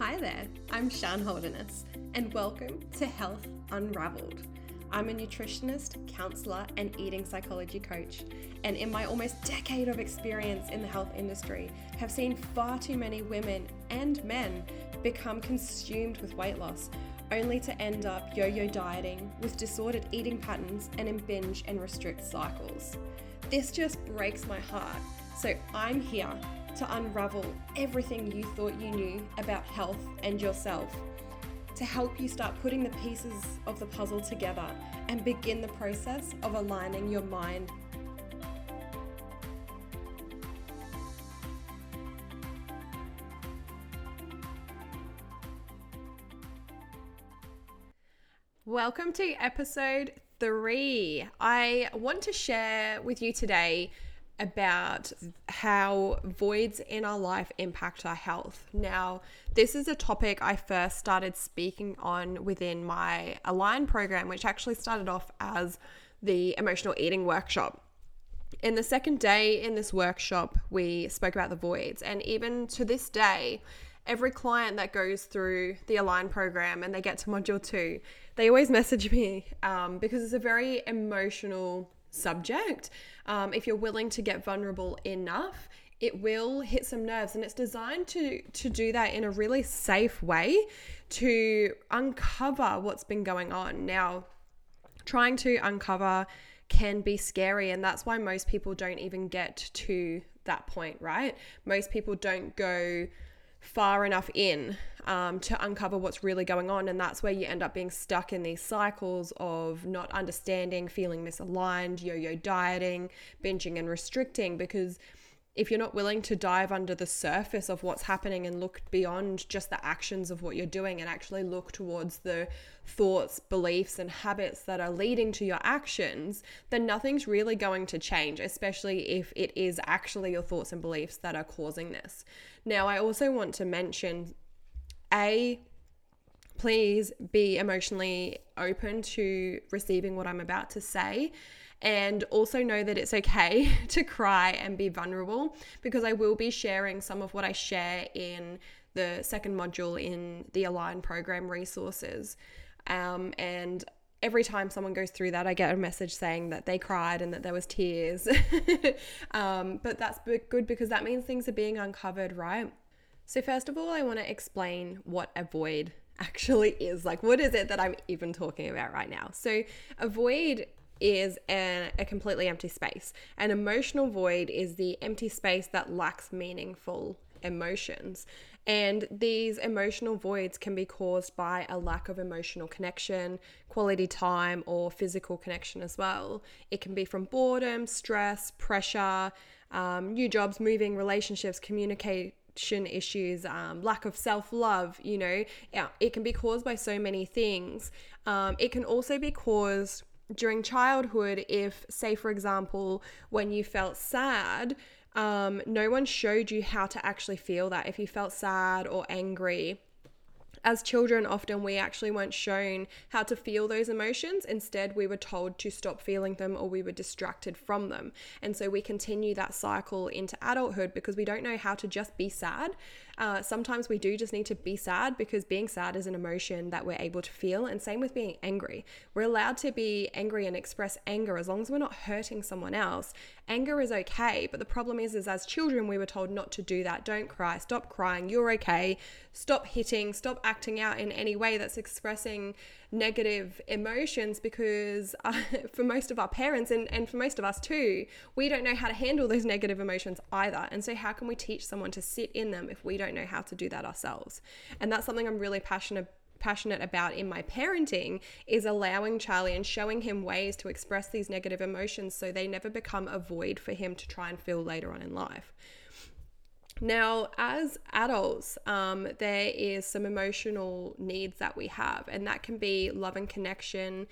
Hi there, I'm Sian Holderness, and welcome to Health Unraveled. I'm a nutritionist, counsellor, and eating psychology coach, and in my almost decade of experience in the health industry, have seen far too many women and men become consumed with weight loss, only to end up yo-yo dieting with disordered eating patterns and in binge and restrict cycles. This just breaks my heart, so I'm here to unravel everything you thought you knew about health and yourself, to help you start putting the pieces of the puzzle together and begin the process of aligning your mind. Welcome to episode 3. I want to share with you today about how voids in our life impact our health. Now, this is a topic I first started speaking on within my Align program, which actually started off as the emotional eating workshop. In the second day in this workshop, we spoke about the voids. And even to this day, every client that goes through the Align program and they get to module 2, they always message me because it's a very emotional subject. If you're willing to get vulnerable enough, it will hit some nerves, and it's designed to do that in a really safe way to uncover what's been going on. Now, trying to uncover can be scary, and that's why most people don't even get to that point, right? Most people don't go far enough in to uncover what's really going on, and that's where you end up being stuck in these cycles of not understanding, feeling misaligned, yo-yo dieting, binging and restricting, because if you're not willing to dive under the surface of what's happening and look beyond just the actions of what you're doing and actually look towards the thoughts, beliefs and habits that are leading to your actions, then nothing's really going to change, especially if it is actually your thoughts and beliefs that are causing this. Now, I also want to mention, please be emotionally open to receiving what I'm about to say. And also know that it's okay to cry and be vulnerable, because I will be sharing some of what I share in the second module in the Align program resources. And every time someone goes through that, I get a message saying that they cried and that there was tears. But that's good, because that means things are being uncovered, right? So first of all, I want to explain what a void actually is. Like, what is it that I'm even talking about right now? So a void is a completely empty space. An emotional void is the empty space that lacks meaningful emotions. And these emotional voids can be caused by a lack of emotional connection, quality time, or physical connection as well. It can be from boredom, stress, pressure, new jobs, moving, relationships, communication issues, lack of self-love, it can be caused by so many things. It can also be caused during childhood, if, say, for example, when you felt sad, no one showed you how to actually feel that. If you felt sad or angry, as children, often we actually weren't shown how to feel those emotions. Instead, we were told to stop feeling them, or we were distracted from them. And so we continue that cycle into adulthood because we don't know how to just be sad. Sometimes we do just need to be sad, because being sad is an emotion that we're able to feel. And same with being angry. We're allowed to be angry and express anger as long as we're not hurting someone else. Anger is okay, but the problem is as children, we were told not to do that. Don't cry, stop crying, you're okay, stop hitting, stop acting out in any way that's expressing negative emotions, because for most of our parents and for most of us too, we don't know how to handle those negative emotions either. And so how can we teach someone to sit in them if we don't know how to do that ourselves? And that's something I'm really passionate about in my parenting, is allowing Charlie and showing him ways to express these negative emotions so they never become a void for him to try and fill later on in life. Now, as adults, there is some emotional needs that we have, and that can be love and connection,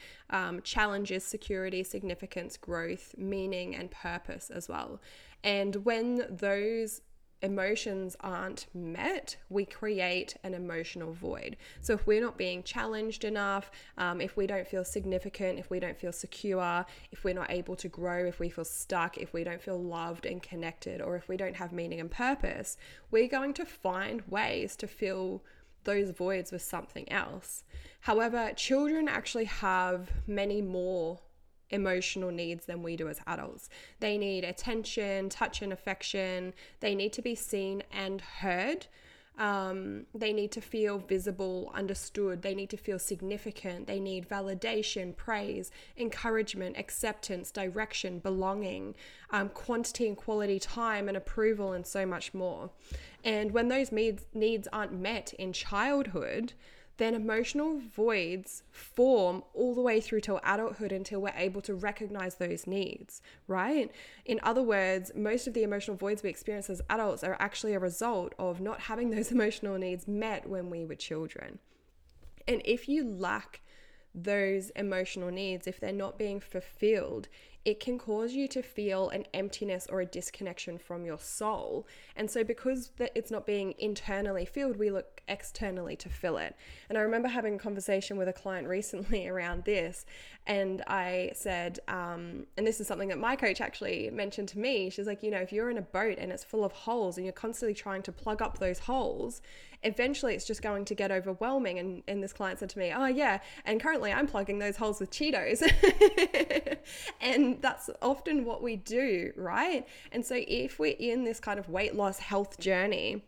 challenges, security, significance, growth, meaning, and purpose as well. And when those emotions aren't met, we create an emotional void. So if we're not being challenged enough, if we don't feel significant, if we don't feel secure, if we're not able to grow, if we feel stuck, if we don't feel loved and connected, or if we don't have meaning and purpose, we're going to find ways to fill those voids with something else. However, children actually have many more emotional needs than we do as adults. They need attention, touch and affection. They need to be seen and heard. They need to feel visible, understood. They need to feel significant. They need validation, praise, encouragement, acceptance, direction, belonging, quantity and quality time and approval, and so much more. And when those needs aren't met in childhood, then emotional voids form all the way through till adulthood until we're able to recognize those needs, right? In other words, most of the emotional voids we experience as adults are actually a result of not having those emotional needs met when we were children. And if you lack those emotional needs, if they're not being fulfilled, it can cause you to feel an emptiness or a disconnection from your soul. And so because that it's not being internally filled, we look externally to fill it. And I remember having a conversation with a client recently around this, and I said, and this is something that my coach actually mentioned to me, she's like, you know, if you're in a boat and it's full of holes and you're constantly trying to plug up those holes, eventually it's just going to get overwhelming. And this client said to me, oh yeah, and currently I'm plugging those holes with Cheetos. And that's often what we do, right? And so if we're in this kind of weight loss health journey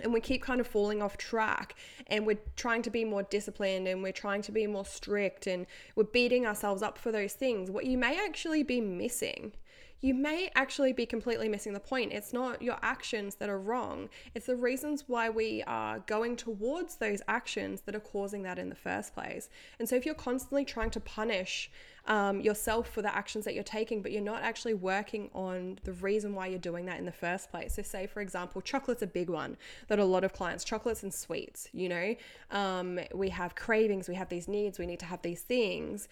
and we keep kind of falling off track and we're trying to be more disciplined and we're trying to be more strict and we're beating ourselves up for those things, what you may actually be missing, you may actually be completely missing the point. It's not your actions that are wrong. It's the reasons why we are going towards those actions that are causing that in the first place. And so if you're constantly trying to punish yourself for the actions that you're taking, but you're not actually working on the reason why you're doing that in the first place. So say, for example, chocolate's a big one that a lot of clients, chocolates and sweets, you know, we have cravings, we have these needs, we need to have these things.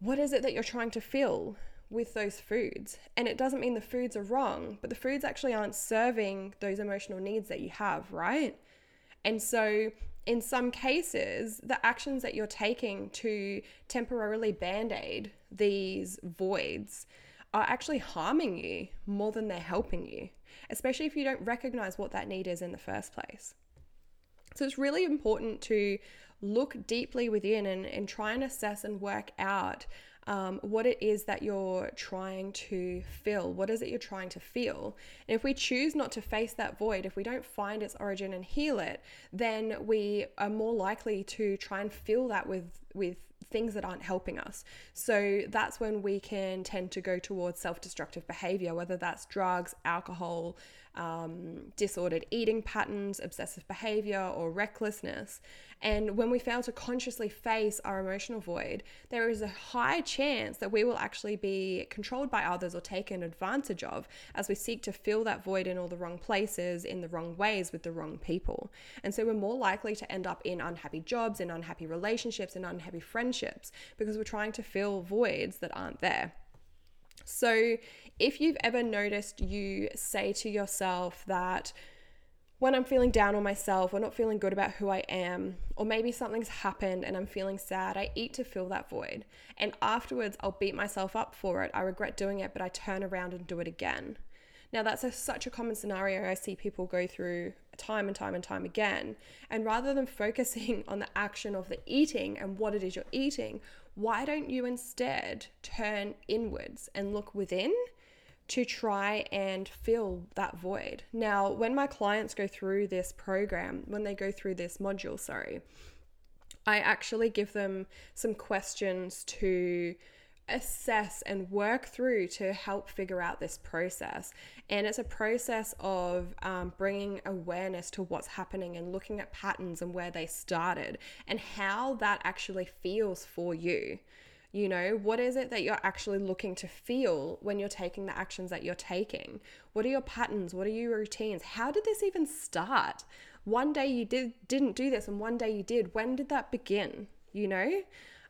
What is it that you're trying to fill with those foods? And it doesn't mean the foods are wrong, but the foods actually aren't serving those emotional needs that you have, right? And so in some cases, the actions that you're taking to temporarily band-aid these voids are actually harming you more than they're helping you, especially if you don't recognize what that need is in the first place. So it's really important to look deeply within and try and assess and work out what it is that you're trying to fill. What is it you're trying to feel? And if we choose not to face that void, if we don't find its origin and heal it, then we are more likely to try and fill that with things that aren't helping us. So that's when we can tend to go towards self-destructive behavior, whether that's drugs, alcohol, disordered eating patterns, obsessive behavior, or recklessness. And when we fail to consciously face our emotional void, there is a high chance that we will actually be controlled by others or taken advantage of as we seek to fill that void in all the wrong places, in the wrong ways, with the wrong people. And so we're more likely to end up in unhappy jobs, in unhappy relationships, in unhappy friendships, because we're trying to fill voids that aren't there. So if you've ever noticed you say to yourself that when I'm feeling down on myself or not feeling good about who I am, or maybe something's happened and I'm feeling sad, I eat to fill that void. And afterwards, I'll beat myself up for it. I regret doing it, but I turn around and do it again. Now, that's such a common scenario I see people go through time and time and time again. And rather than focusing on the action of the eating and what it is you're eating, why don't you instead turn inwards and look within to try and fill that void? Now, when my clients go through this program, when they go through this module, I actually give them some questions to assess and work through to help figure out this process. And it's a process of bringing awareness to what's happening and looking at patterns and where they started and how that actually feels for you. You know, what is it that you're actually looking to feel when you're taking the actions that you're taking? What are your patterns? What are your routines? How did this even start? One day you didn't do this and one day you did. When did that begin? You know?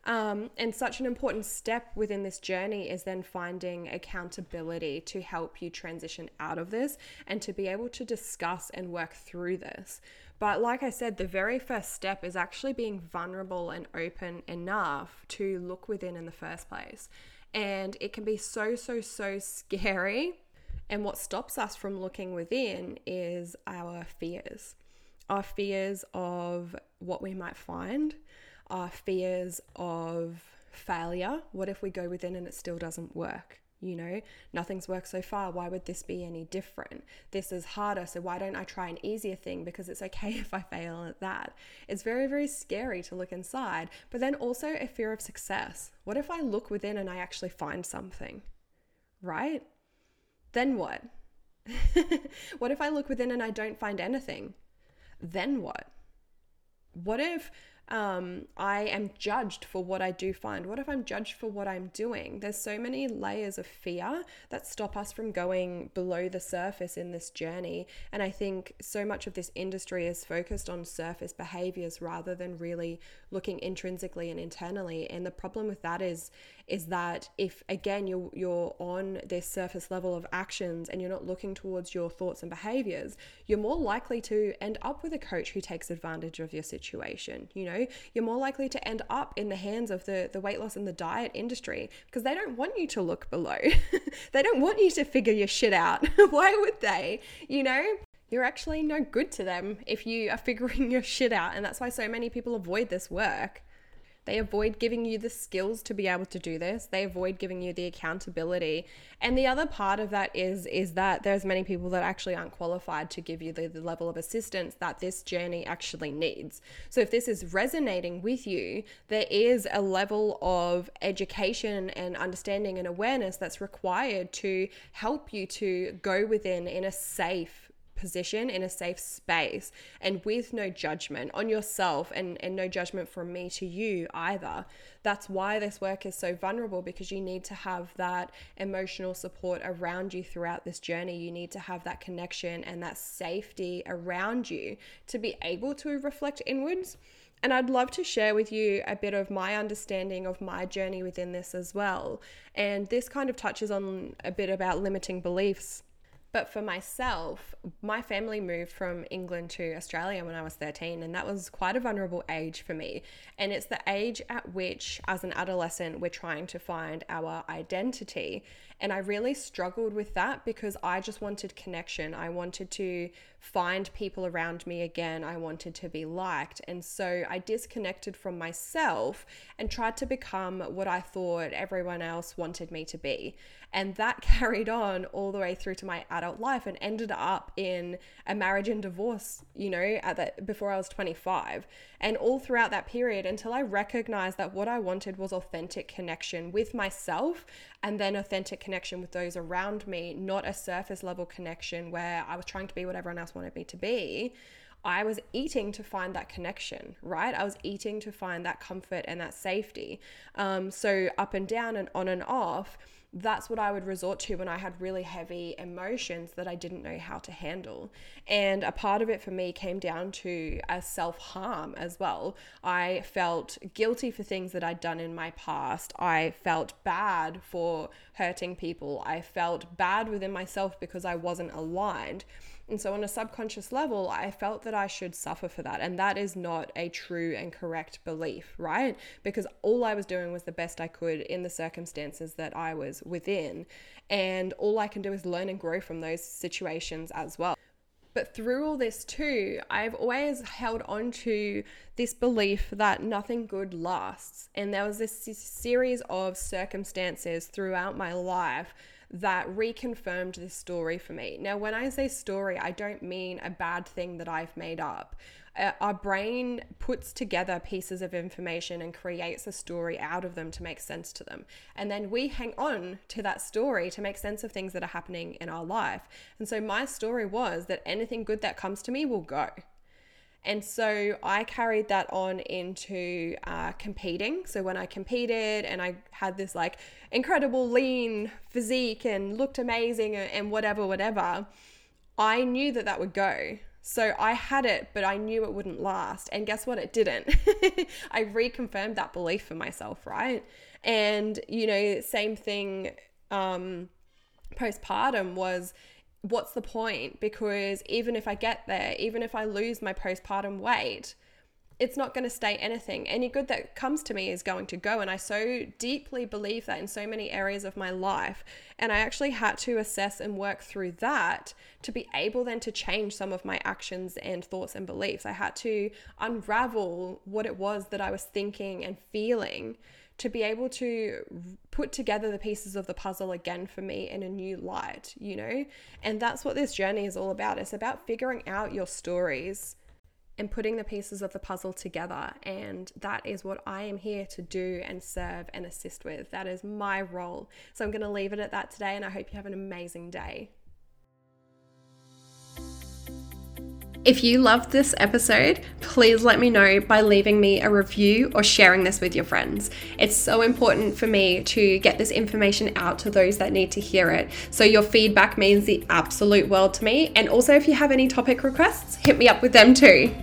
And such an important step within this journey is then finding accountability to help you transition out of this and to be able to discuss and work through this. But like I said, the very first step is actually being vulnerable and open enough to look within in the first place. And it can be so, so, so scary. And what stops us from looking within is our fears. our fears of what we might find, our fears of failure. What if we go within and it still doesn't work? You know, nothing's worked so far. Why would this be any different? This is harder. So why don't I try an easier thing? Because it's okay if I fail at that. It's very, very scary to look inside, but then also a fear of success. What if I look within and I actually find something, right? Then what? What if I look within and I don't find anything? Then what? What if I am judged for what I do find? What if I'm judged for what I'm doing? There's so many layers of fear that stop us from going below the surface in this journey. And I think so much of this industry is focused on surface behaviors rather than really looking intrinsically and internally. And the problem with that is that if, again, you're on this surface level of actions and you're not looking towards your thoughts and behaviors, you're more likely to end up with a coach who takes advantage of your situation. You know, you're more likely to end up in the hands of the weight loss and the diet industry because they don't want you to look below. They don't want you to figure your shit out. Why would they? You know, you're actually no good to them if you are figuring your shit out. And that's why so many people avoid this work. They avoid giving you the skills to be able to do this. They avoid giving you the accountability. And the other part of that is that there's many people that actually aren't qualified to give you the level of assistance that this journey actually needs. So if this is resonating with you, there is a level of education and understanding and awareness that's required to help you to go within in a safe position, in a safe space, and with no judgment on yourself and no judgment from me to you either. That's why this work is so vulnerable, because you need to have that emotional support around you throughout this journey. You need to have that connection and that safety around you to be able to reflect inwards. And I'd love to share with you a bit of my understanding of my journey within this as well. And this kind of touches on a bit about limiting beliefs. But for myself, my family moved from England to Australia when I was 13, and that was quite a vulnerable age for me. And it's the age at which, as an adolescent, we're trying to find our identity. And I really struggled with that because I just wanted connection. I wanted to find people around me again. I wanted to be liked. And so I disconnected from myself and tried to become what I thought everyone else wanted me to be. And that carried on all the way through to my adult life and ended up in a marriage and divorce, you know, before I was 25. And all throughout that period, until I recognized that what I wanted was authentic connection with myself, and then authentic connection with those around me, not a surface level connection where I was trying to be what everyone else wanted me to be. I was eating to find that connection, right? I was eating to find that comfort and that safety. So up and down and on and off, that's what I would resort to when I had really heavy emotions that I didn't know how to handle. And a part of it for me came down to a self-harm as well. I felt guilty for things that I'd done in my past. I felt bad for hurting people. I felt bad within myself because I wasn't aligned. And so on a subconscious level, I felt that I should suffer for that. And that is not a true and correct belief, right? Because all I was doing was the best I could in the circumstances that I was within. And all I can do is learn and grow from those situations as well. But through all this too, I've always held on to this belief that nothing good lasts. And there was this series of circumstances throughout my life that reconfirmed this story for me. Now, when I say story, I don't mean a bad thing that I've made up. Our brain puts together pieces of information and creates a story out of them to make sense to them. And then we hang on to that story to make sense of things that are happening in our life. And so my story was that anything good that comes to me will go. And so I carried that on into competing. So when I competed and I had this like incredible lean physique and looked amazing and whatever, I knew that that would go. So I had it, but I knew it wouldn't last. And guess what? It didn't. I reconfirmed that belief for myself, right? And, you know, same thing postpartum was, what's the point? Because even if I get there, even if I lose my postpartum weight, it's not going to stay anything. Any good that comes to me is going to go. And I so deeply believe that in so many areas of my life. And I actually had to assess and work through that to be able then to change some of my actions and thoughts and beliefs. I had to unravel what it was that I was thinking and feeling to be able to put together the pieces of the puzzle again for me in a new light, you know? And that's what this journey is all about. It's about figuring out your stories and putting the pieces of the puzzle together. And that is what I am here to do and serve and assist with. That is my role. So I'm going to leave it at that today, and I hope you have an amazing day. If you loved this episode, please let me know by leaving me a review or sharing this with your friends. It's so important for me to get this information out to those that need to hear it. So your feedback means the absolute world to me. And also if you have any topic requests, hit me up with them too.